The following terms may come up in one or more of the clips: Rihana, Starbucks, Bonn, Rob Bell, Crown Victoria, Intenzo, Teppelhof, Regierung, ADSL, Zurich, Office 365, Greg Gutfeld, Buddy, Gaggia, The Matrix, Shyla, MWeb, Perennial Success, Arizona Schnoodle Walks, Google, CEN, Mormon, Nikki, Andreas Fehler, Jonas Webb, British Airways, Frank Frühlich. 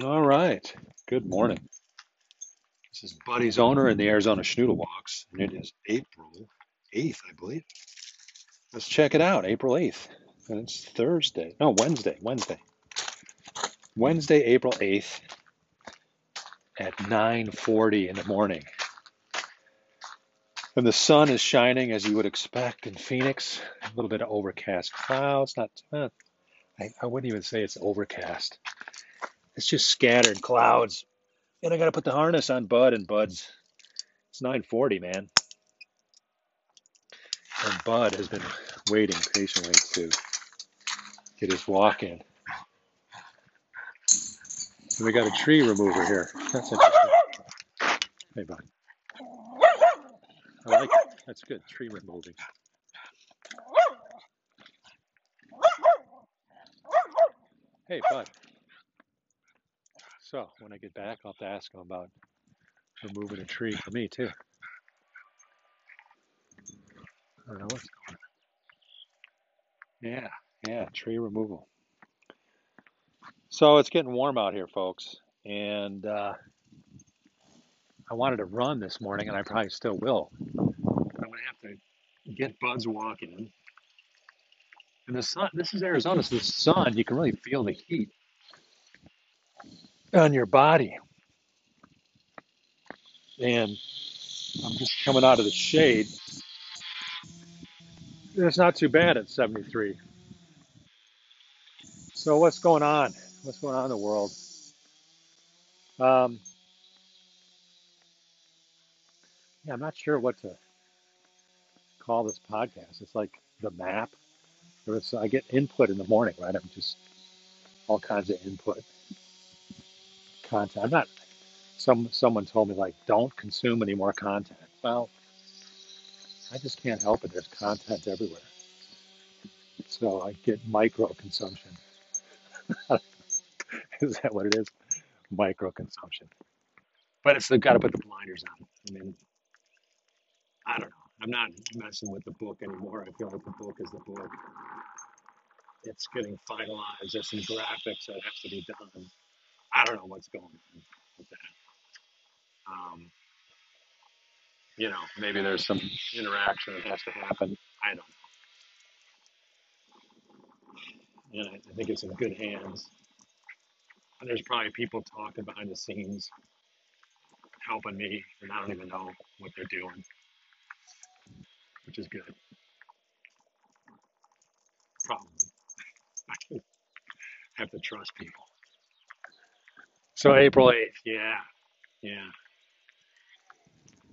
All right. Good morning. This is Buddy's owner in the Arizona Schnoodle Walks, and it is April 8th, I believe. Let's check it out, April 8th. And it's Thursday. No, Wednesday. Wednesday, April 8th at 9:40 in the morning. And the sun is shining, as you would expect, in Phoenix. A little bit of overcast clouds. I wouldn't even say it's overcast. It's just scattered clouds. And I got to put the harness on Bud and Bud's. It's 9:40, man. And Bud has been waiting patiently to get his walk in. And we got a tree remover here. That's interesting. Hey, Bud. I like it. That's good. Tree removing. Hey, Bud. So when I get back, I'll have to ask him about removing a tree for me too. I don't know what's going on. Yeah, tree removal. So it's getting warm out here, folks, and I wanted to run this morning, and I probably still will. But I'm gonna have to get Bud's walking in. And the sun. This is Arizona, so the sun. You can really feel the heat on your body, and I'm just coming out of the shade. It's not too bad at 73. So what's going on? What's going on in the world? I'm not sure what to call this podcast. It's like the map. I get input in the morning, right? I'm just all kinds of input. Content. I'm not. Someone told me, like, don't consume any more content. Well, I just can't help it. There's content everywhere, so I get micro consumption. Is that what it is? Micro consumption. But it's got to put the blinders on. I mean, I don't know. I'm not messing with the book anymore. I feel like the book is the book. It's getting finalized. There's some graphics that have to be done. I don't know what's going on with that. Maybe there's some interaction that has to happen. I don't know. And I think it's in good hands. And there's probably people talking behind the scenes, helping me, and I don't even know what they're doing, which is good. Probably. I have to trust people. So April 8th, yeah.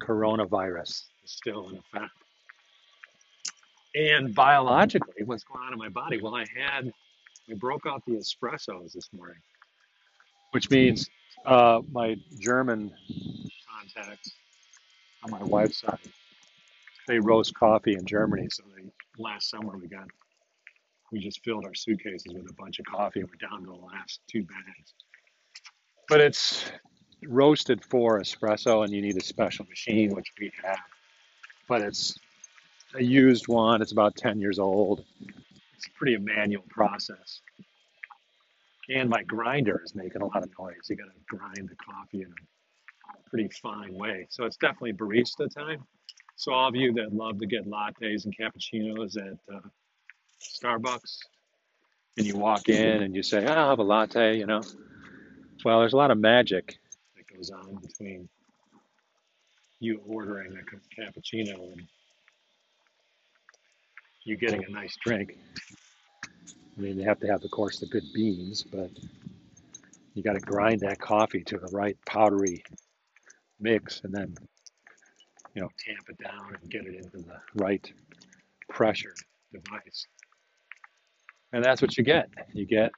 Coronavirus is still in effect. And biologically, what's going on in my body? Well, I broke out the espressos this morning, which means my German contacts on my wife's side, they roast coffee in Germany. So last summer we just filled our suitcases with a bunch of coffee. We're down to the last two bags. But it's roasted for espresso, and you need a special machine, which we have. But it's a used one. It's about 10 years old. It's pretty a manual process. And my grinder is making a lot of noise. You got to grind the coffee in a pretty fine way. So it's definitely barista time. So all of you that love to get lattes and cappuccinos at Starbucks, and you walk in and you say, I'll have a latte, Well, there's a lot of magic that goes on between you ordering a cappuccino and you getting a nice drink. I mean, you have to have, of course, the good beans, but you got to grind that coffee to the right powdery mix and then, tamp it down and get it into the right pressure device. And that's what you get. You get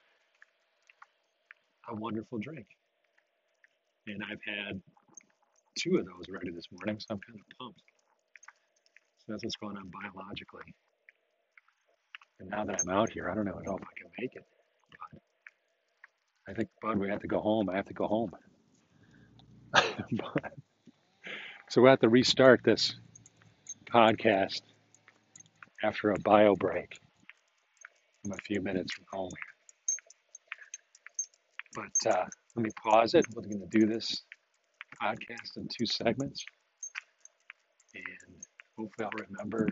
a wonderful drink. And I've had two of those already this morning, so I'm kind of pumped. So that's what's going on biologically. And now that I'm out here, I don't know at all if I can make it. But I think, Bud, we have to go home. I have to go home. So we'll have to restart this podcast after a bio break. I'm a few minutes from home. But let me pause it. We're going to do this podcast in 2 segments. And hopefully I'll remember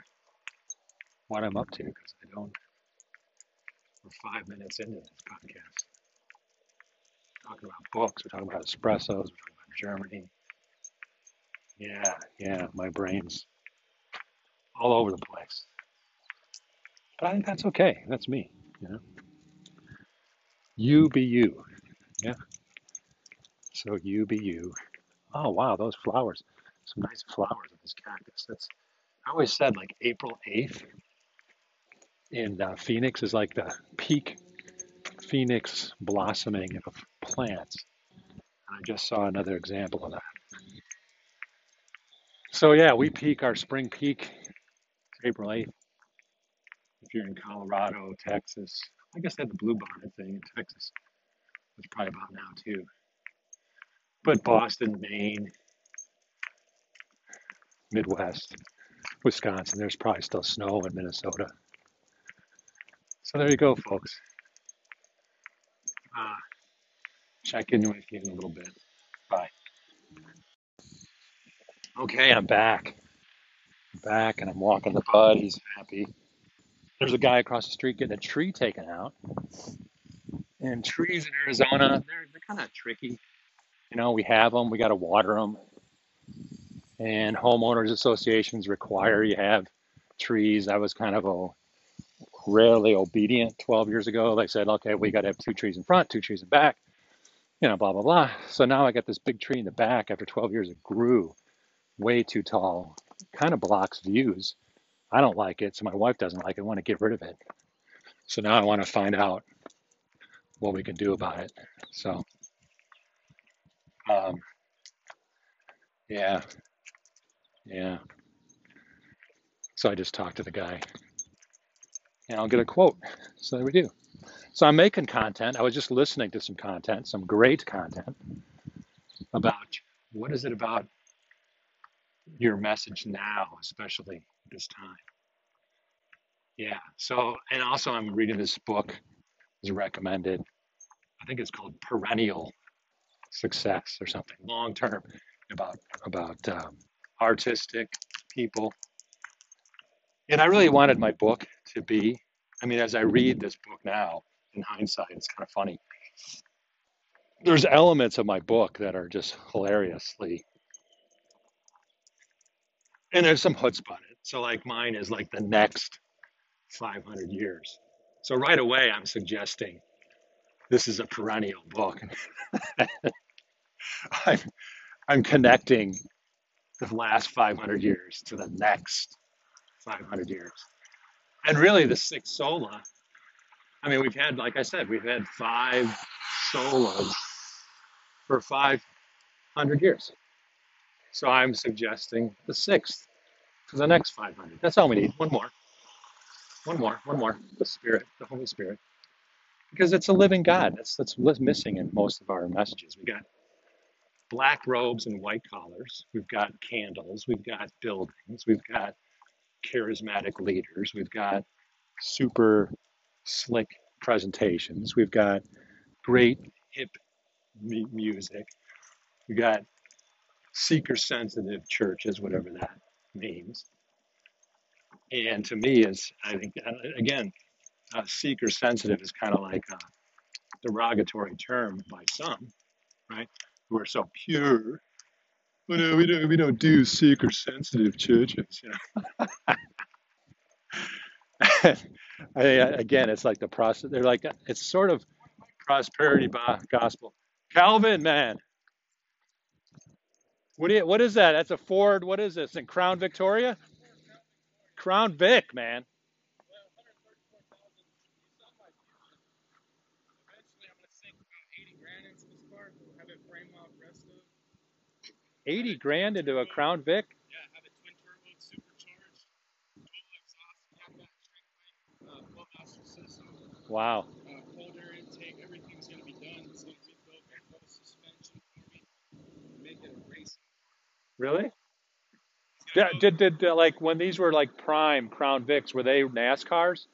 what I'm up to, because I don't. We're 5 minutes into this podcast. We're talking about books. We're talking about espressos. We're talking about Germany. Yeah, my brain's all over the place. But I think that's okay. That's me, you know. You be you. Yeah. So you be you. Oh, wow, those flowers. Some nice flowers on this cactus. I always said, like, April 8th in Phoenix is like the peak Phoenix blossoming of plants. And I just saw another example of that. So, yeah, we peak our spring peak April 8th. If you're in Colorado, Texas, I guess they had the bluebonnet thing in Texas, which is probably about now, too. But Boston, Maine, Midwest, Wisconsin, there's probably still snow in Minnesota. So there you go, folks. Check in with you in a little bit. Bye. Okay, I'm back. And I'm walking the bud. He's happy. There's a guy across the street getting a tree taken out. And trees in Arizona, they're kind of tricky. You know, we have them. We got to water them. And homeowners associations require you have trees. I was kind of rarely obedient 12 years ago. They said, okay, we got to have 2 trees in front, 2 trees in back, you know, blah, blah, blah. So now I got this big tree in the back. After 12 years, it grew way too tall, kind of blocks views. I don't like it. So my wife doesn't like it. I want to get rid of it. So now I want to find out what we can do about it. So, yeah. So I just talked to the guy and I'll get a quote. So there we do. So I'm making content. I was just listening to some content, some great content about what is it about your message now, especially this time. Yeah. So, and also I'm reading this book. It's recommended. I think it's called Perennial Success or something, long-term, about artistic people. And I really wanted my book to be, I mean, as I read this book now, in hindsight, it's kind of funny. There's elements of my book that are just hilariously, and there's some chutzpah in it. So like mine is like the next 500 years. So right away, I'm suggesting this is a perennial book. I'm connecting the last 500 years to the next 500 years. And really the 6 sola, I mean, we've had, like I said, we've had 5 solas for 500 years. So I'm suggesting the 6th for the next 500. That's all we need. One more. The Spirit, the Holy Spirit. Because it's a living God. That's what's missing in most of our messages. We got black robes and white collars. We've got candles. We've got buildings. We've got charismatic leaders. We've got super slick presentations. We've got great hip music. We've got seeker-sensitive churches, whatever that means. And to me, is I think, again, seeker-sensitive is kind of like a derogatory term by some, right? Who are so pure. Well, no, we don't do seeker-sensitive churches. You know? Again, it's like they're like, it's sort of prosperity gospel. Calvin, man. What is that? That's a Ford. What is this? In Crown Victoria? Crown Vic, man. $80,000 into a Crown Vic? Yeah, I have a twin turbo supercharged, dual exhaust, backpack, track light, 12-ounce system. Wow. Cold air intake, everything's going to be done. It's going to be built with no suspension. Make it a race. Really? So, did like when these were like prime Crown Vics, were they NASCARs?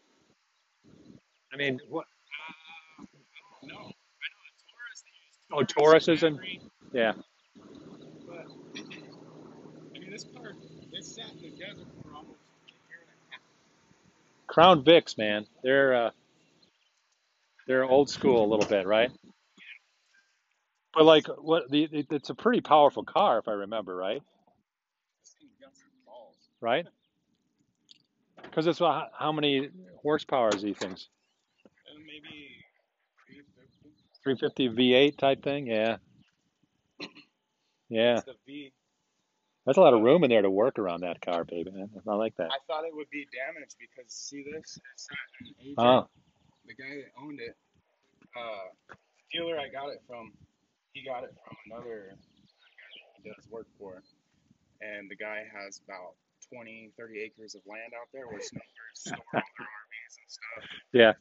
I mean, what? No. I know the Taurus Oh, Tauruses. Yeah. But, I mean, this part, this sat in the desert for almost a year and a half. Crown Vicks, man. They're old school a little bit, right? Yeah. But, like, what it's a pretty powerful car, if I remember, right? This thing's got some balls. Right? Because it's how many horsepower is these things? Maybe 350 V8 type thing, yeah. Yeah. It's the V. That's a lot of room in there to work around that car, baby, man. It's not like that. I thought it would be damaged because, see this? It's got an agent. Oh. The guy that owned it, the dealer I got it from, he got it from another guy that he does work for. And the guy has about 20, 30 acres of land out there where snowbirds store all their RVs and stuff. Yeah.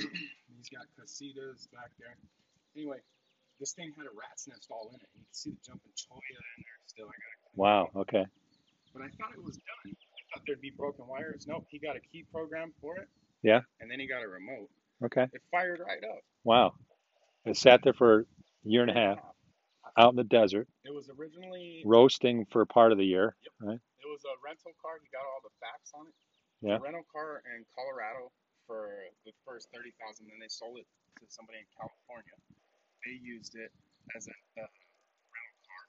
He's got casitas back there. Anyway, this thing had a rat's nest all in it. You can see the jumping cholla in there still. Wow, okay. But I thought it was done. I thought there'd be broken wires. Nope, he got a key program for it. Yeah. And then he got a remote. Okay. It fired right up. Wow. It sat there for a year and a half out in the desert. It was originally roasting for part of the year. Yep. Right? It was a rental car. He got all the facts on it. Yeah. A rental car in Colorado for the first 30,000, then they sold it to somebody in California. They used it as a rental car.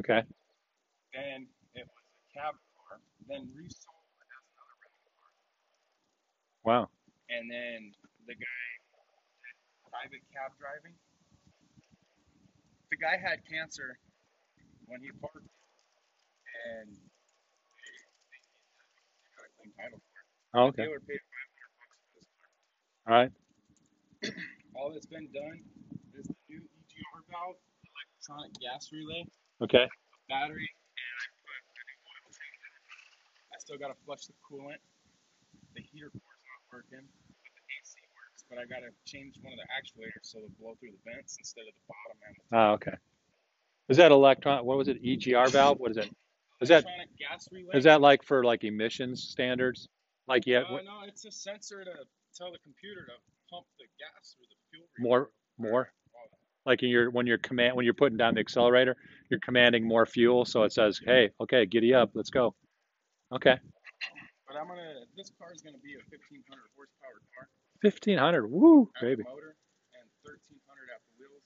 Okay. Then it was a cab car. Then resold it as another rental car. Wow. And then the guy did private cab driving. The guy had cancer when he parked, and they got a clean title for it. Oh, okay. All right. All that's been done is the new EGR valve, electronic gas relay, okay, battery, and I put a new oil change in it. I still got to flush the coolant. The heater core's not working, but the AC works. But I got to change one of the actuators so it'll blow through the vents instead of the bottom end. Oh, okay. Is that electronic? What was it? EGR valve? What is it? Is electronic that gas relay? Is that like for like emissions standards? Like yeah. No, it's a sensor to tell the computer to pump the gas through the fuel. More. Like in your when you're putting down the accelerator, you're commanding more fuel, so it says, "Hey, okay, giddy up, let's go." Okay. But this car is gonna be a 1,500 horsepower car. 1,500, woo, baby. Motor and 1,300 at the wheels.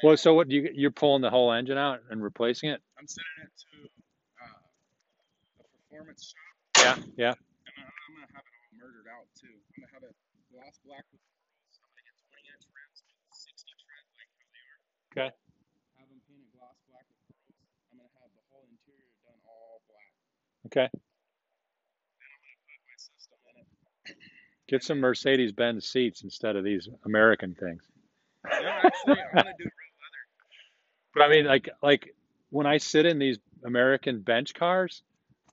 And well, so what do you're pulling the whole engine out and replacing it? I'm sending it to the performance shop. Yeah, yeah. And I'm gonna have it all murdered out too. I'm gonna have it gloss black with wheels. I'm gonna get 20-inch rims with 60 tread like how they are. Okay. Have them painted gloss black with wheels. I'm gonna have the whole interior done all black. Okay. Then I'm gonna put my system in it. Get some Mercedes-Benz seats instead of these American things. No, actually, I'm gonna do real leather. But I mean, like when I sit in these American bench cars.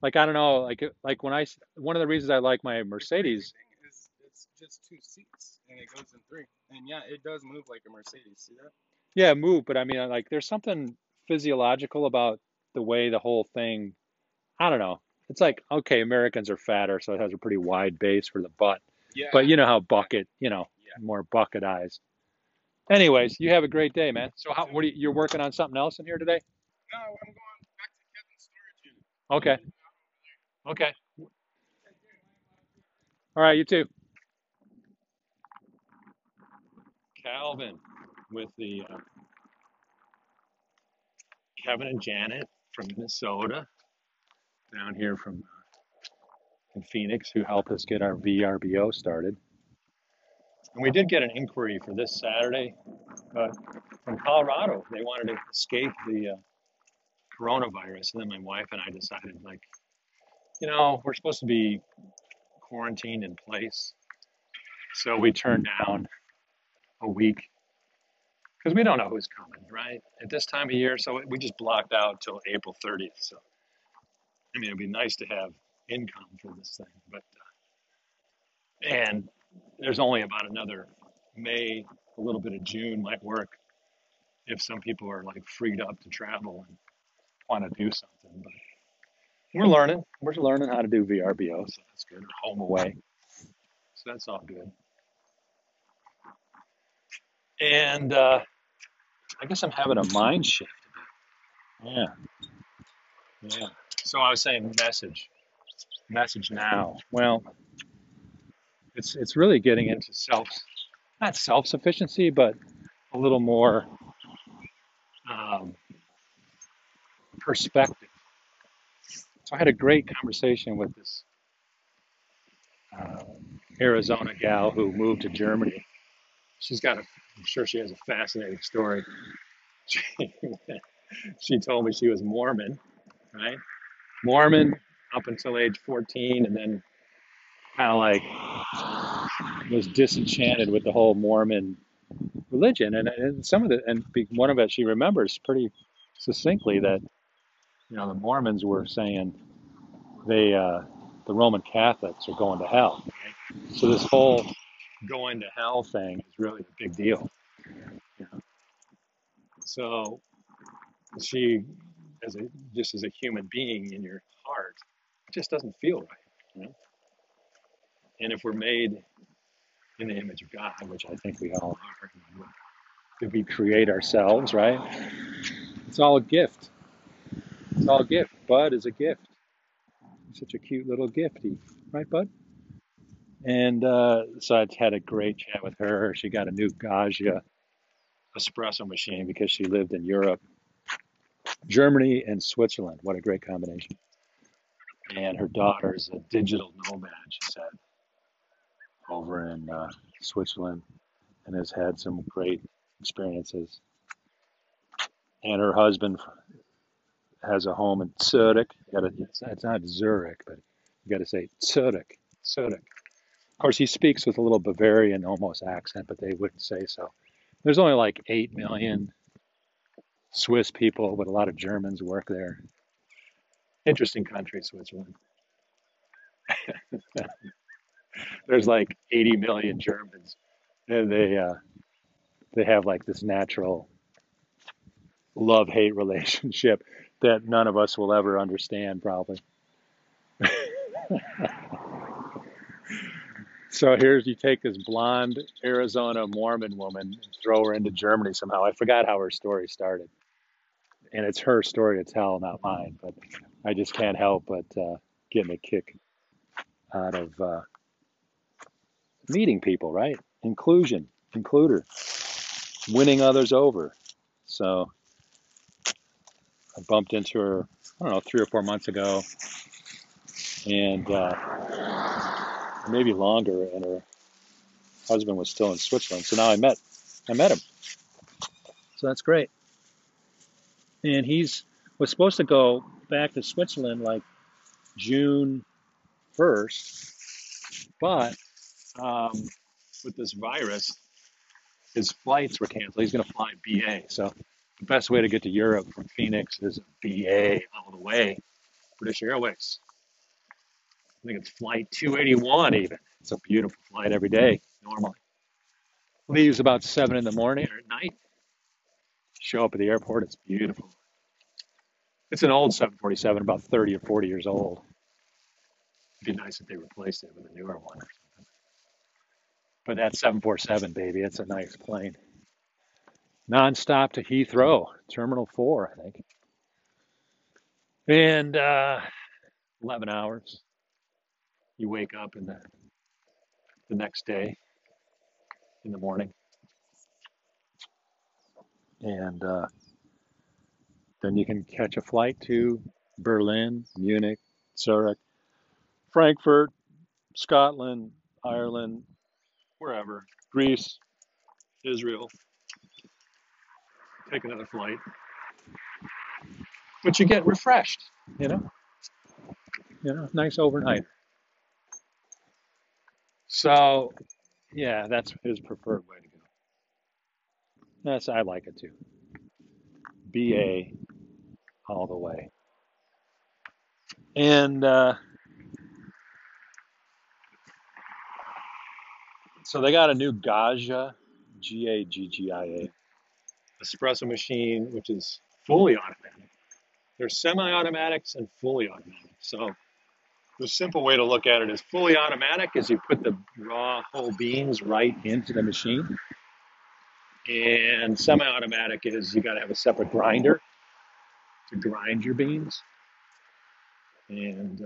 Like, I don't know, like when one of the reasons I like my Mercedes is it's just two seats and it goes in three. And yeah, it does move like a Mercedes, see that? Yeah, move, but I mean, like there's something physiological about the way the whole thing, I don't know. It's like, okay, Americans are fatter, so it has a pretty wide base for the butt. Yeah. But you know how bucket, you know, yeah. More bucket eyes. Anyways, you have a great day, man. So you're working on something else in here today? No, I'm going back to Kevin's storage unit. Okay. Okay. All right, you too. Calvin with the Kevin and Janet from Minnesota, down here from in Phoenix, who helped us get our VRBO started. And we did get an inquiry for this Saturday from Colorado. They wanted to escape the coronavirus, and then my wife and I decided, like, you know, we're supposed to be quarantined in place. So we turned down a week because we don't know who's coming, right? At this time of year, so we just blocked out till April 30th. So, I mean, it'd be nice to have income for this thing, but, and there's only about another May, a little bit of June might work if some people are like freed up to travel and want to do something, but. We're learning. We're learning how to do VRBO, so that's good. Home away. So that's all good. And I guess I'm having a mind shift. Yeah. So I was saying message now. Well, it's really getting into not self-sufficiency, but a little more perspective. So I had a great conversation with this Arizona gal who moved to Germany. She's got I'm sure she has a fascinating story. She told me she was Mormon, right? Mormon up until age 14, and then kind of like was disenchanted with the whole Mormon religion. And one of it she remembers pretty succinctly that, you know, the Mormons were saying the Roman Catholics are going to hell. Right? So this whole going to hell thing is really a big deal. You know? So she, just as a human being in your heart, it just doesn't feel right. You know? And if we're made in the image of God, which I think we all are, did we create ourselves, right? It's all a gift. It's all a gift. Bud is a gift. He's such a cute little gifty, right, Bud? And so I had a great chat with her. She got a new Gaggia espresso machine because she lived in Europe, Germany, and Switzerland. What a great combination. And her daughter's a digital nomad, she said, over in Switzerland, and has had some great experiences. And her husband has a home in Zurich. It's not Zurich, but you got to say Zurich. Zurich. Of course, he speaks with a little Bavarian almost accent, but they wouldn't say so. There's only like 8 million Swiss people, but a lot of Germans work there. Interesting country, Switzerland. There's like 80 million Germans, and they have like this natural love-hate relationship that none of us will ever understand, probably. So here's, you take this blonde Arizona Mormon woman and throw her into Germany somehow. I forgot how her story started, and it's her story to tell, not mine, but I just can't help but getting a kick out of meeting people, right? Inclusion, includer, winning others over. So I bumped into her, I don't know, 3 or 4 months ago, and maybe longer, and her husband was still in Switzerland. So now I met him. So that's great. And was supposed to go back to Switzerland like June 1st, but with this virus, his flights were canceled. He's going to fly BA. So the best way to get to Europe from Phoenix is BA all the way, British Airways. I think it's flight 281 even. It's a beautiful flight every day, normally. Leaves about 7 in the morning or at night. Show up at the airport, it's beautiful. It's an old 747, about 30 or 40 years old. It'd be nice if they replaced it with a newer one or something. But that 747, baby, it's a nice plane. Non-stop to Heathrow, Terminal 4, I think. And 11 hours. You wake up in the next day in the morning, and then you can catch a flight to Berlin, Munich, Zurich, Frankfurt, Scotland, Ireland, wherever, Greece, Israel. Take another flight, but you get refreshed, you know, nice overnight. So, yeah, that's his preferred way to go. I like it too. BA all the way. And so they got a new Gaggia, Gaggia, espresso machine, which is fully automatic. There's semi-automatics and fully automatic. So the simple way to look at it is fully automatic is you put the raw whole beans right into the machine. And semi-automatic is you got to have a separate grinder to grind your beans. And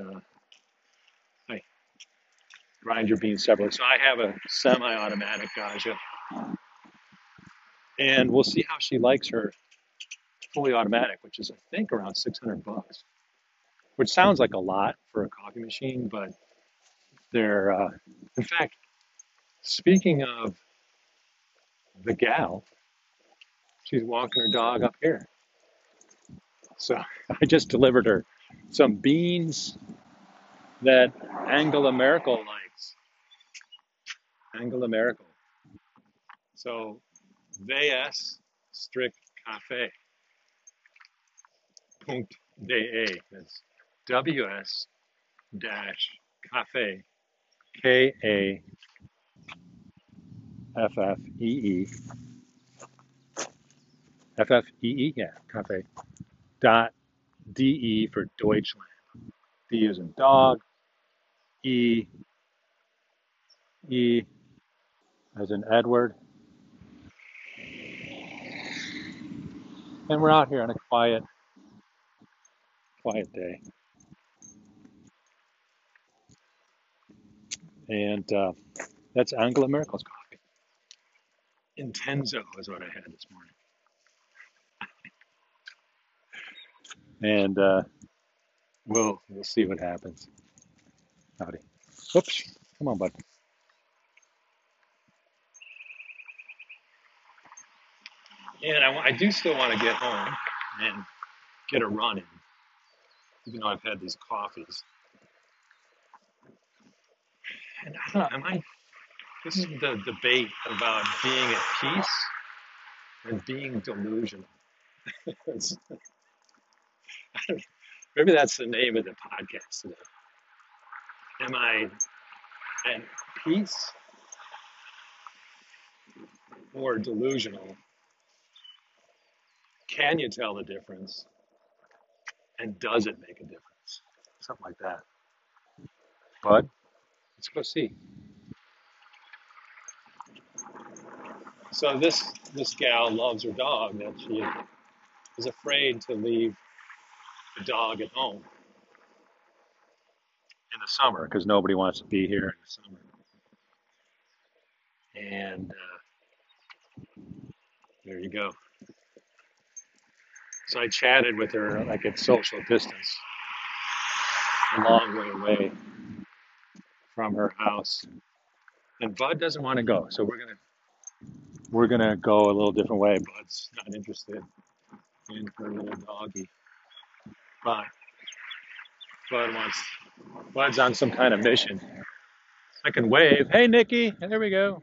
I grind your beans separately. So I have a semi-automatic Gaggia. And we'll see how she likes her fully automatic, which is, I think, around $600, which sounds like a lot for a coffee machine, but they're, in fact, speaking of the gal, she's walking her dog up here. So I just delivered her some beans that Angela Merkel likes. Angela Merkel. So VS Strict Cafe. .de. That's WS-Cafe. KAFFEE. FFEE, yeah, cafe. Dot DE for Deutschland. D as in dog. E as in Edward. And we're out here on a quiet day. And that's Angela Merkel's coffee. Intenzo is what I had this morning. And we'll see what happens. Howdy. Whoops. Come on, bud. And I do still want to get home and get a run in, even though I've had these coffees. And I don't know, this is the debate about being at peace and being delusional. Maybe that's the name of the podcast today. Am I at peace or delusional? Can you tell the difference? And does it make a difference? Something like that. But let's go see. So this gal loves her dog, that she is afraid to leave the dog at home in the summer because nobody wants to be here in the summer. And there you go. So I chatted with her like at social distance, a long way away from her house. And Bud doesn't want to go, so we're gonna go a little different way. Bud's not interested in her little doggy. Bud's on some kind of mission. I can wave. Hey, Nikki. There we go.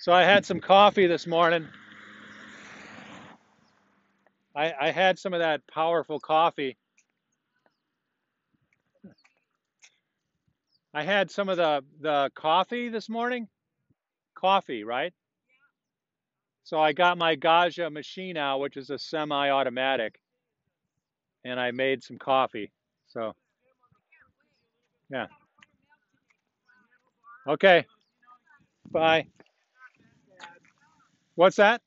So I had some coffee this morning. I had some of that powerful coffee. I had some of the coffee this morning. Coffee, right? So I got my Gaggia machine out, which is a semi-automatic, and I made some coffee. So, yeah. Okay. Bye. What's that?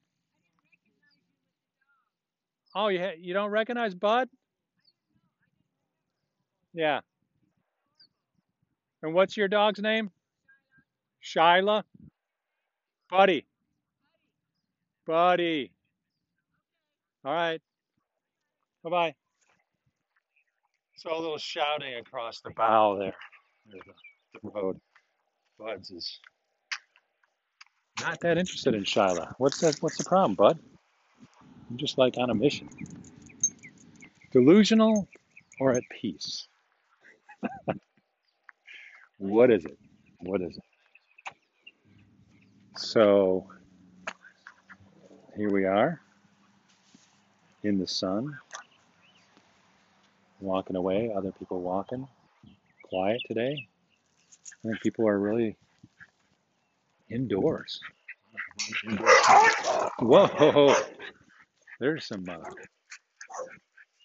Oh, you don't recognize Bud? Yeah. And what's your dog's name? Shyla? Buddy. Buddy. All right. Bye-bye. So a little shouting across the bow there. There's the road. Bud's is not that interested in Shyla. What's the problem, Bud? I'm just like on a mission. Delusional or at peace? What is it? So here we are in the sun, walking away, other people walking, quiet today. I think people are really indoors. Whoa, there's some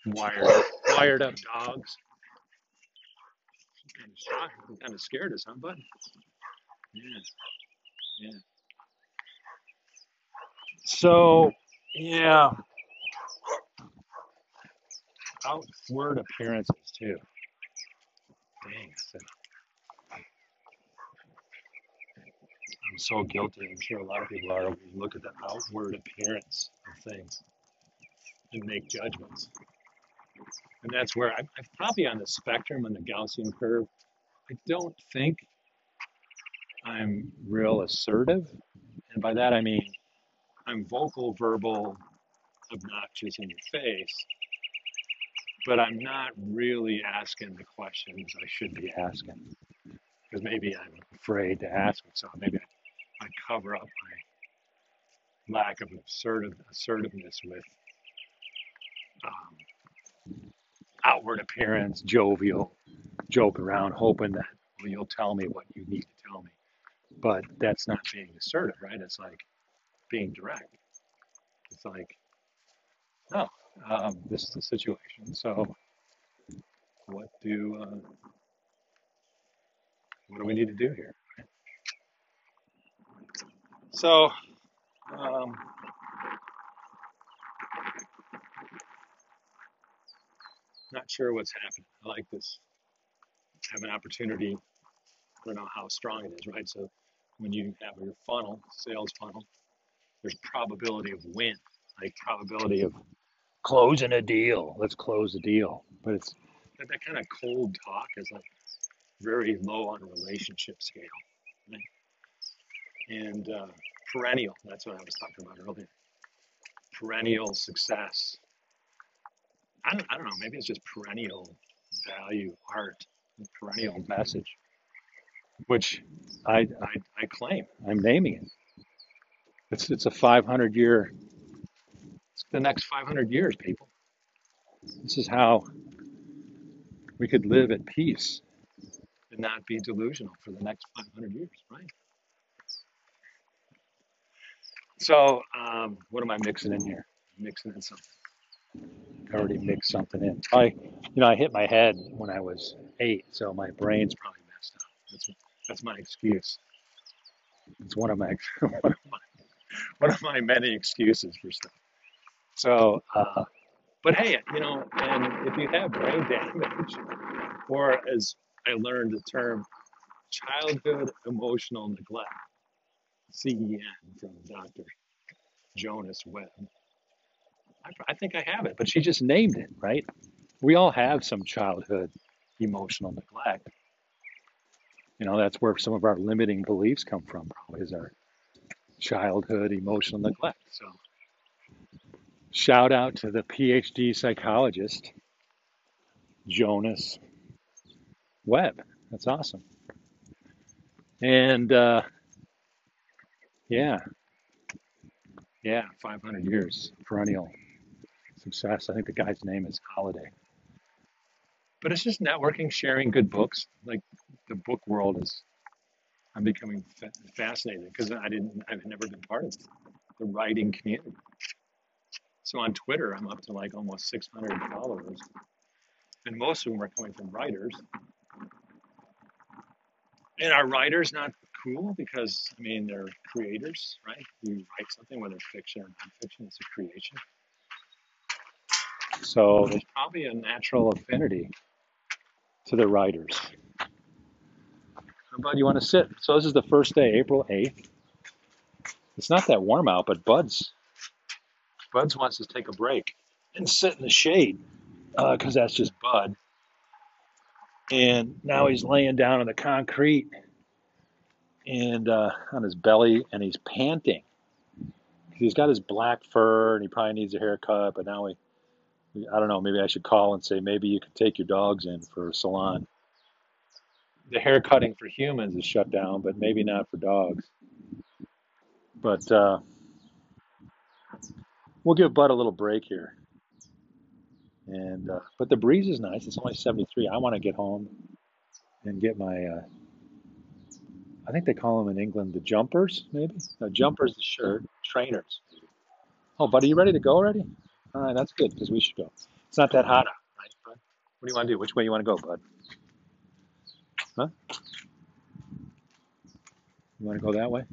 wired up dogs. Kind of shocked, kind of scared us, huh, bud? Yeah. Yeah. So, yeah. Outward appearances, too. Dang, I'm so guilty. I'm sure a lot of people are. We look at the outward appearance of things and make judgments. And that's where I'm probably on the spectrum and the Gaussian curve. I don't think I'm real assertive. And by that I mean I'm vocal, verbal, obnoxious in your face. But I'm not really asking the questions I should be asking. Because maybe I'm afraid to ask it. So maybe I cover up my lack of assertiveness with outward appearance, jovial, joke around, hoping that you'll tell me what you need to tell me. But that's not being assertive, right? It's like being direct. It's like, no, this is the situation. So what do we need to do here? Right? So, not sure what's happening. I like this. Have an opportunity. I don't know how strong it is, right? So when you have your funnel, sales funnel, there's probability of win, like probability of closing a deal. Let's close the deal. But it's that kind of cold talk is like very low on relationship scale. Right? And perennial, that's what I was talking about earlier. Perennial success. I don't know, maybe it's just perennial value, art, perennial message, which I claim. I'm naming it. It's a 500-year, it's the next 500 years, people. This is how we could live at peace and not be delusional for the next 500 years, right? So what am I mixing in here? I'm mixing in something. I already mixed something in. I hit my head when I was 8, so my brain's probably messed up. That's my excuse. It's one of my many excuses for stuff. So, but hey, and if you have brain damage, or as I learned the term, childhood emotional neglect, CEN from Dr. Jonas Webb. I think I have it, but she just named it, right? We all have some childhood emotional neglect. That's where some of our limiting beliefs come from, probably, is our childhood emotional neglect. So shout out to the PhD psychologist, Jonas Webb. That's awesome. And, yeah, 500 years, perennial success. I think the guy's name is Holiday. But it's just networking, sharing good books. Like the book world is, I'm becoming fascinated because I've never been part of the writing community. So on Twitter, I'm up to like almost 600 followers. And most of them are coming from writers. And are writers not cool? Because, they're creators, right? You write something, whether fiction or nonfiction, it's a creation. So there's probably a natural affinity to the writers. I'm glad you want to sit. So this is the first day, April 8th. It's not that warm out, but Buds wants to take a break and sit in the shade because that's just Bud. And now he's laying down on the concrete and on his belly, and he's panting. He's got his black fur, and he probably needs a haircut, but now I don't know, maybe I should call and say, maybe you could take your dogs in for a salon. The haircutting for humans is shut down, but maybe not for dogs. But we'll give Bud a little break here. And but the breeze is nice. It's only 73. I want to get home and get my, I think they call them in England the jumpers, maybe? No, jumpers, the shirt, trainers. Oh, Buddy, you ready to go already? All right, that's good, because we should go. It's not that hot out, right, Bud? What do you want to do? Which way you want to go, Bud? Huh? You want to go that way?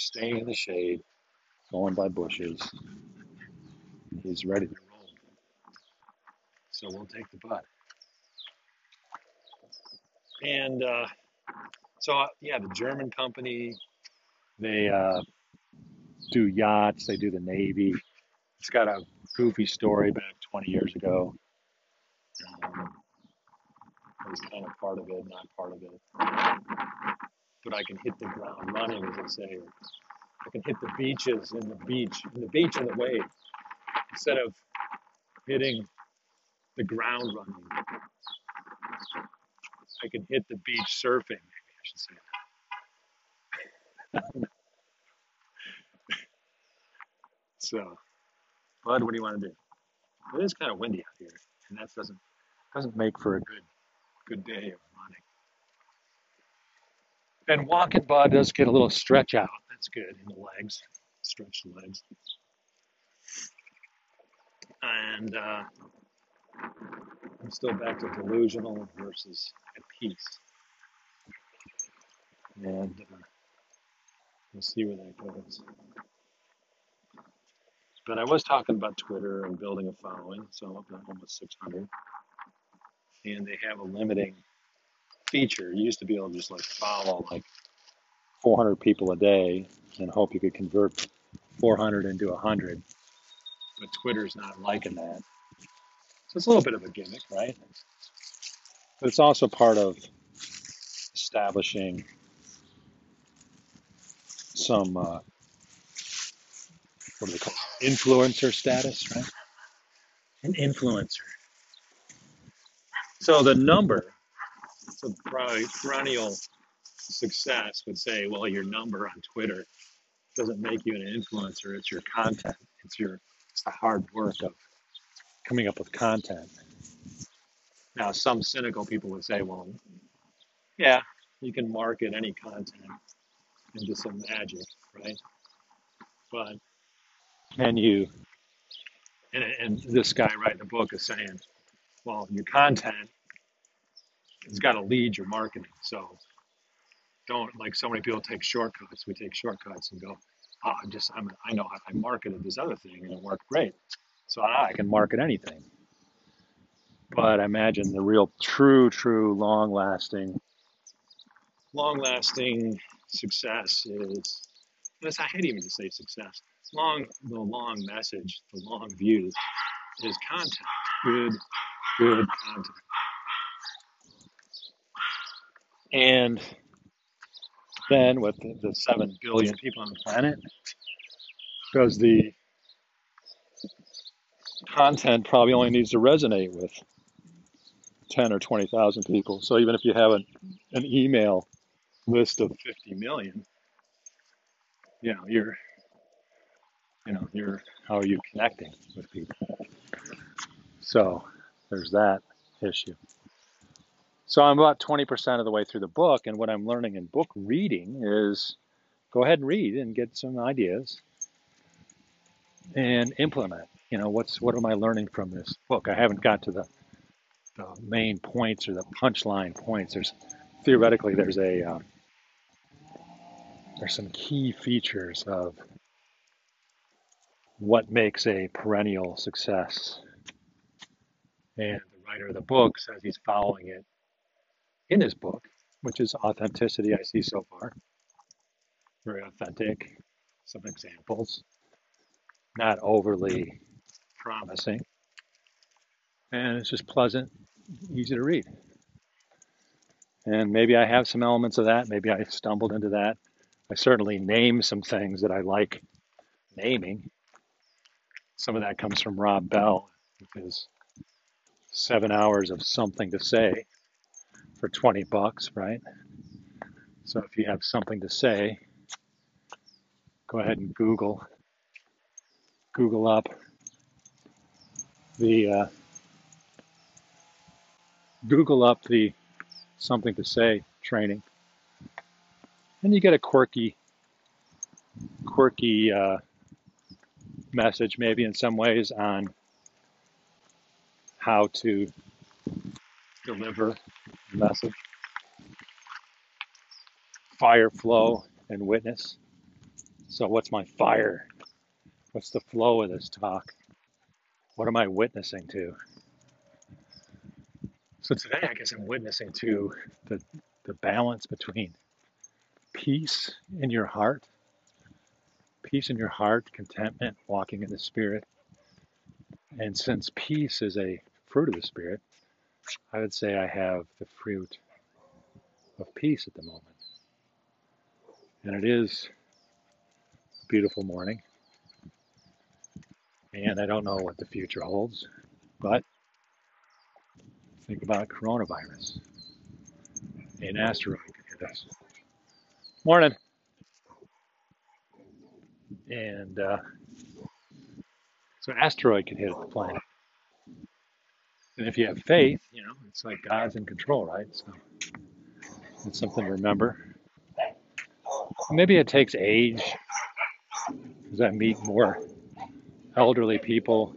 staying in the shade, going by bushes. He's ready to roll. So we'll take the putt. And the German company, they do yachts, they do the Navy. It's got a goofy story back 20 years ago. I was kind of part of it, not part of it. But I can hit the ground running, as I say. I can hit the beaches and the beach and the wave. Instead of hitting the ground running, I can hit the beach surfing, maybe I should say that. So, Bud, what do you want to do? It is kind of windy out here, and that doesn't make for a good day of running. And walking, Bud, does get a little stretch out. That's good in the legs, stretch the legs. And I'm still back to delusional versus at peace. And we'll see where that goes. But I was talking about Twitter and building a following, so I'm up to almost 600. And they have a limiting feature. You used to be able to just follow 400 people a day and hope you could convert 400 into 100. But Twitter's not liking that. So it's a little bit of a gimmick, right? But it's also part of establishing some, what do they call it? Influencer status, right? An influencer. So the number, so probably Perennial Success would say, well, your number on Twitter doesn't make you an influencer. It's your content. It's the hard work of coming up with content. Now, some cynical people would say, well, yeah, you can market any content into some magic, right? But can you, and this guy writing the book is saying, well, your content has got to lead your marketing. So don't, so many people take shortcuts. We take shortcuts and go, I know I marketed this other thing and it worked great. So I can market anything. But I imagine the real true long-lasting success is, I hate even to say success. The long message, the long view is content. Good content. And then with the 7 billion people on the planet, because the content probably only needs to resonate with 10 or 20,000 people. So even if you have an email list of 50 million, how are you connecting with people? So there's that issue. So I'm about 20% of the way through the book, and what I'm learning in book reading is go ahead and read and get some ideas and implement. What am I learning from this book? I haven't got to the main points or the punchline points. There's some key features of what makes a perennial success. And the writer of the book says he's following it in his book, which is authenticity. I see so far. Very authentic. Some examples. Not overly promising, and it's just pleasant, easy to read. And maybe I have some elements of that. Maybe I stumbled into that. I certainly name some things that I like naming. Some of that comes from Rob Bell with his 7 hours of something to say for $20, right? So if you have something to say, go ahead and Google up the something to say training, and you get a quirky message, maybe in some ways, on how to deliver the message. Fire, flow, and witness. So what's my fire? What's the flow of this talk? What am I witnessing to? So today, I guess I'm witnessing to the balance between peace in your heart, contentment, walking in the Spirit. And since peace is a fruit of the Spirit, I would say I have the fruit of peace at the moment. And it is a beautiful morning. And I don't know what the future holds, but think about coronavirus. An asteroid could hit us. Morning. And so an asteroid could hit the planet. And if you have faith, you know, it's like God's in control, right? So it's something to remember. Maybe it takes age, because I meet more elderly people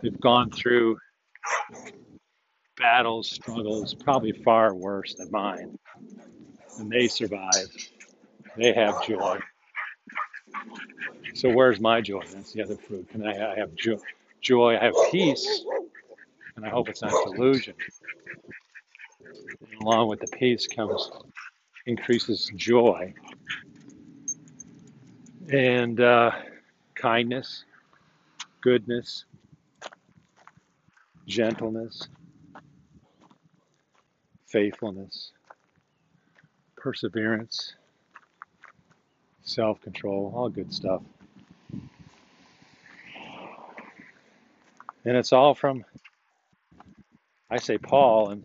who've gone through battles, struggles, probably far worse than mine. And they survive. They have joy. So where's my joy? That's the other fruit. And I have joy, I have peace, and I hope it's not delusion. And along with the peace comes, increases joy. And kindness, goodness, gentleness, faithfulness, perseverance, self-control, all good stuff. And it's all from, I say Paul, and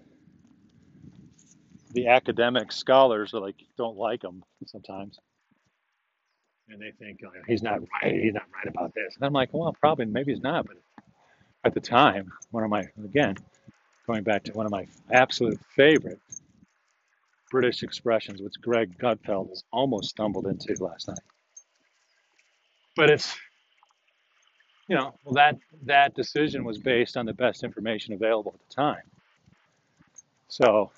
the academic scholars are like, don't like him sometimes. And they think, oh, he's not right about this. And I'm like, well, probably, maybe he's not. But at the time, one of my, again, going back to one of my absolute favorite British expressions, which Greg Gutfeld has almost stumbled into last night. But it's, you know, well, that decision was based on the best information available at the time. So,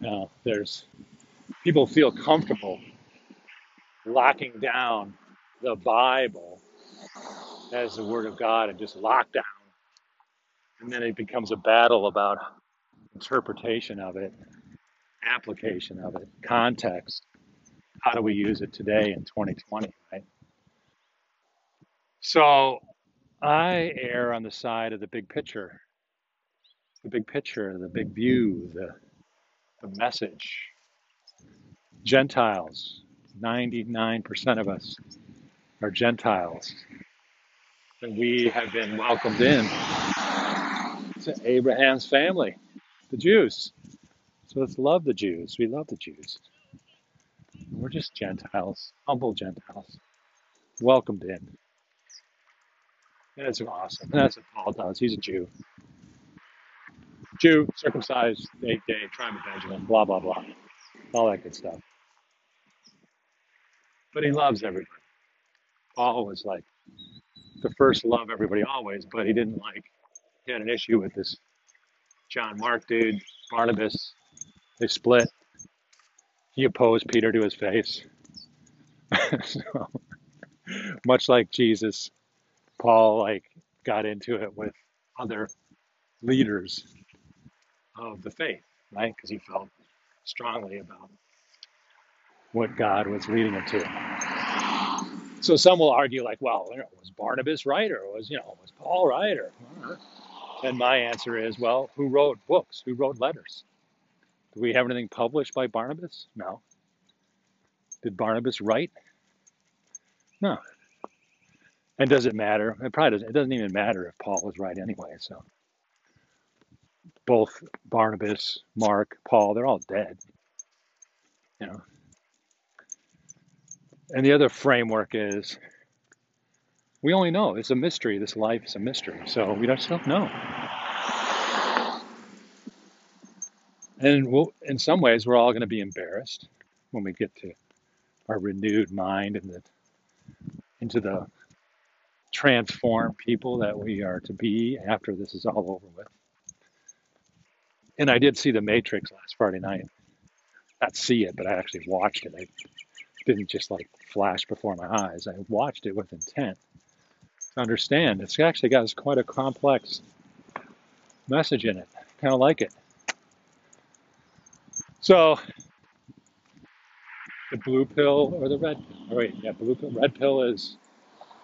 you know, there's, people feel comfortable locking down the Bible as the Word of God and just lock down. And then it becomes a battle about interpretation of it, application of it, context. How do we use it today in 2020, right? So I err on the side of the big picture, the big view, the message. Gentiles, 99% of us are Gentiles. And we have been welcomed in to Abraham's family, the Jews. So let's love the Jews. We love the Jews. We're just Gentiles, humble Gentiles, welcomed in. And it's awesome. And that's what Paul does. He's a Jew. Jew, circumcised, 8th day, tribe of Benjamin, blah, blah, blah. All that good stuff. But he loves everybody. Paul was like the first love everybody always, but he didn't like, he had an issue with this John Mark dude, Barnabas. They split. He opposed Peter to his face. So, much like Jesus, Paul got into it with other leaders of the faith, right? Because he felt strongly about what God was leading him to. So some will argue well, was Barnabas right, or was Paul right, or? And my answer is, well, who wrote books? Who wrote letters? Do we have anything published by Barnabas? No. Did Barnabas write? No. And does it matter? It probably doesn't. It doesn't even matter if Paul was right anyway. So both Barnabas, Mark, Paul, they're all dead. You know. And the other framework is, we only know. It's a mystery. This life is a mystery. So we just don't know. And we'll, in some ways, we're all going to be embarrassed when we get to our renewed mind and into the transformed people that we are to be after this is all over with. And I did see The Matrix last Friday night. Not see it, but I actually watched it. I didn't just like flash before my eyes. I watched it with intent to understand. It's actually got quite a complex message in it. Kind of like it. So the blue pill or the red pill? Oh wait, yeah, blue pill. Red pill is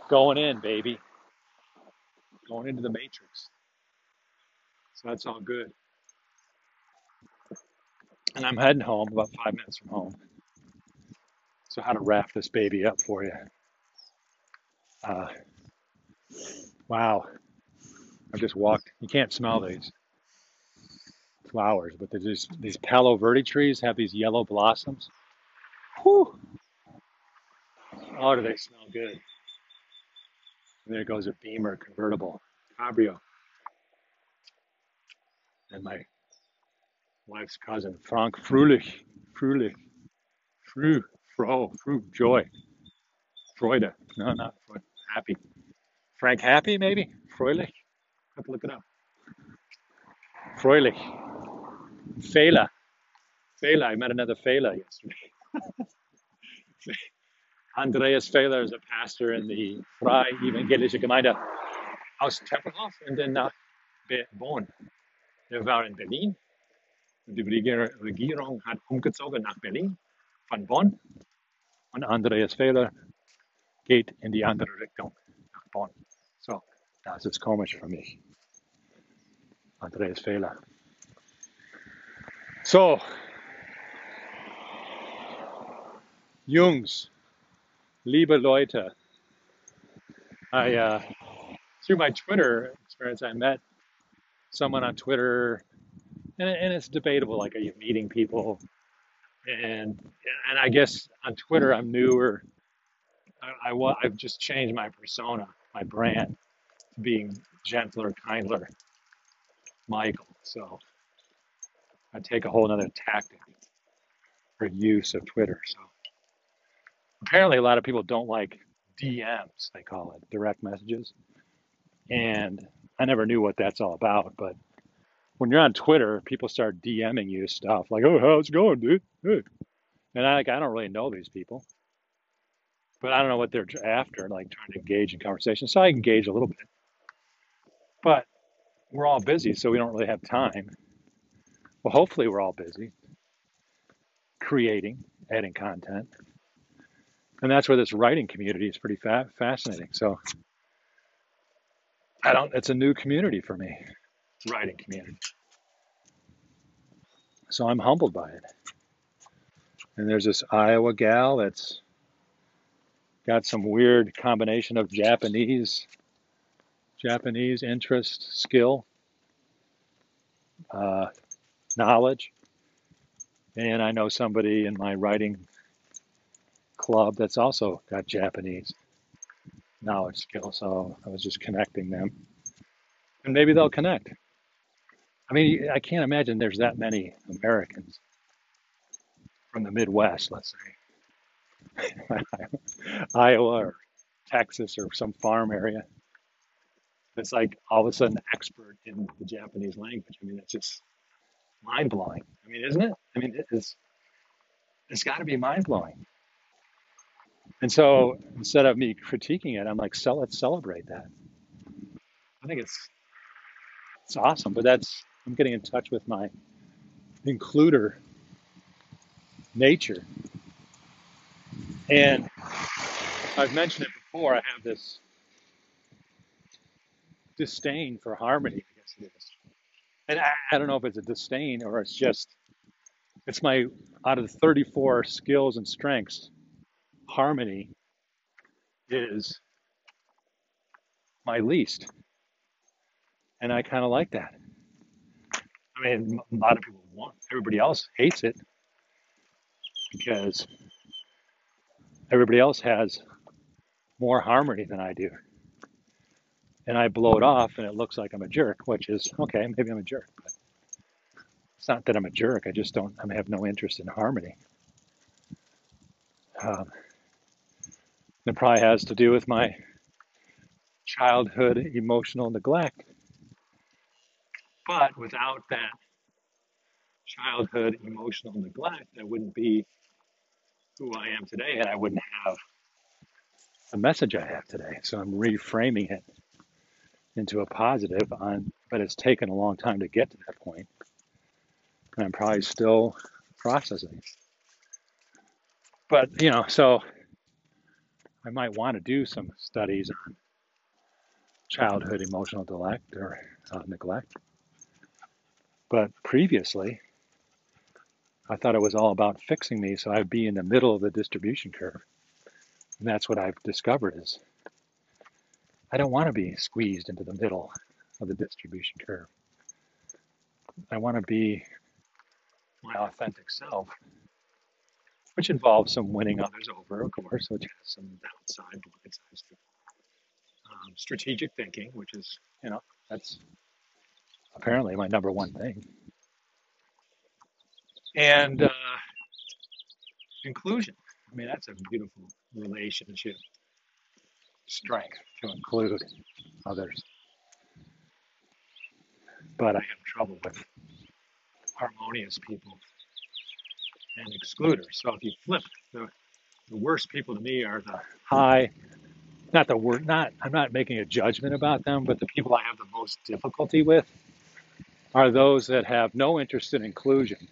going in, baby. Going into the matrix. So that's all good. And I'm heading home, about 5 minutes from home. So how to wrap this baby up for you. Wow. I just walked. You can't smell these flowers, but there's these Palo Verde trees have these yellow blossoms. Whew. Oh, do they smell good. And there goes a Beamer convertible, Cabrio. And my wife's cousin, Frank Frühlich, Freude, no, not Freud, Happy. Frank Happy, maybe? Frühlich? Have to look it up. Fröhlich. Fehler, I met another Fehler yesterday. Andreas Fehler is a pastor in the Freie Evangelische Gemeinde aus Teppelhof and then nach Bonn. Wir waren in Berlin. Die Regierung hat umgezogen nach Berlin von Bonn. Und Andreas Fehler geht in die andere Richtung, nach Bonn. So, das ist komisch für mich. Andreas Fehler. So, Jungs, liebe Leute, I through my Twitter experience, I met someone on Twitter. And it's debatable, like, are you meeting people? And I guess on Twitter, I'm newer. I've just changed my persona, my brand, to being gentler, kindler, Michael. So I take a whole other tactic for use of Twitter. So apparently a lot of people don't like DMs, they call it, direct messages. And I never knew what that's all about, but when you're on Twitter, people start DMing you stuff like, oh, how's it going, dude? Hey. And I don't really know these people, but I don't know what they're after, like trying to engage in conversation. So I engage a little bit, but we're all busy, so we don't really have time. Well, hopefully we're all busy creating, adding content. And that's where this writing community is pretty fascinating. So it's a new community for me. Writing community. So I'm humbled by it. And there's this Iowa gal that's got some weird combination of Japanese interest, skill, knowledge. And I know somebody in my writing club that's also got Japanese knowledge, skill. So I was just connecting them. And maybe they'll connect. I mean, I can't imagine there's that many Americans from the Midwest, let's say, Iowa or Texas or some farm area. It's like all of a sudden expert in the Japanese language. I mean, it's just mind-blowing. I mean, isn't it? I mean, it's got to be mind-blowing. And so instead of me critiquing it, I'm like, so let's celebrate that. I think it's awesome, but I'm getting in touch with my includer nature. And I've mentioned it before, I have this disdain for harmony, I guess it is. And I don't know if it's a disdain or it's just, it's my, out of the 34 skills and strengths, harmony is my least. And I kind of like that. I mean, a lot of people everybody else hates it because everybody else has more harmony than I do. And I blow it off and it looks like I'm a jerk, which is, okay, maybe I'm a jerk. But it's not that I'm a jerk. I just I have no interest in harmony. It probably has to do with my childhood emotional neglect. But without that childhood emotional neglect, I wouldn't be who I am today, and I wouldn't have the message I have today. So I'm reframing it into a positive on, but it's taken a long time to get to that point. And I'm probably still processing. But, you know, so I might want to do some studies on childhood emotional neglect. But previously, I thought it was all about fixing me, so I'd be in the middle of the distribution curve. And that's what I've discovered is I don't want to be squeezed into the middle of the distribution curve. I want to be my authentic self, which involves some winning others over, of course, which has some downside, strategic thinking, which is, you know, that's apparently my number one thing. And inclusion. I mean, that's a beautiful relationship strength to include others. But I have trouble with harmonious people and excluders. So if you flip, the worst people to me are the high, not the worst, not, I'm not making a judgment about them, but the people I have the most difficulty with are those that have no interest in inclusion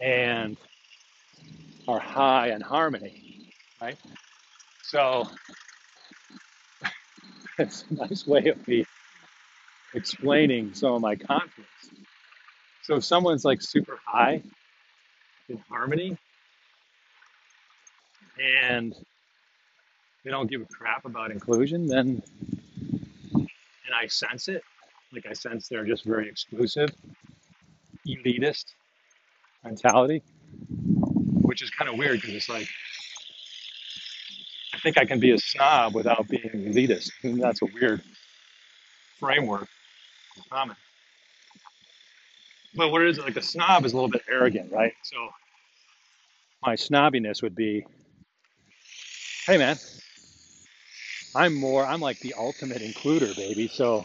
and are high in harmony, right? So it's a nice way of me explaining some of my conflicts. So if someone's like super high in harmony and they don't give a crap about inclusion, then, and I sense it, like I sense they're just very exclusive, elitist mentality, which is kind of weird because it's like, I think I can be a snob without being elitist. And that's a weird framework in common. But what is it? Like a snob is a little bit arrogant, right? So my snobbiness would be, hey man, I'm like the ultimate includer, baby. So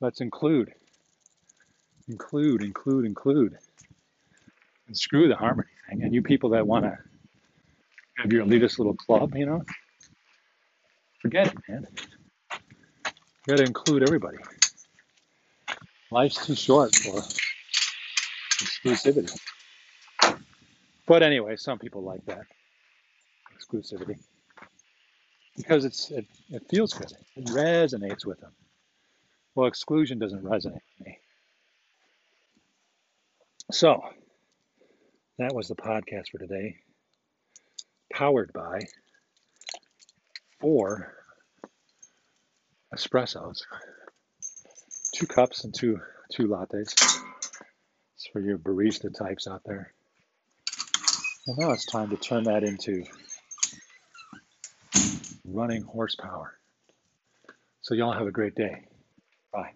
let's include. And screw the harmony thing. And you people that want to have your elitist little club, you know, forget it, man. You got to include everybody. Life's too short for exclusivity. But anyway, some people like that exclusivity because it feels good. It resonates with them. Well, exclusion doesn't resonate with me. So that was the podcast for today. Powered by 4 espressos. 2 cups and two lattes. It's for your barista types out there. And now it's time to turn that into running horsepower. So y'all have a great day. Bye.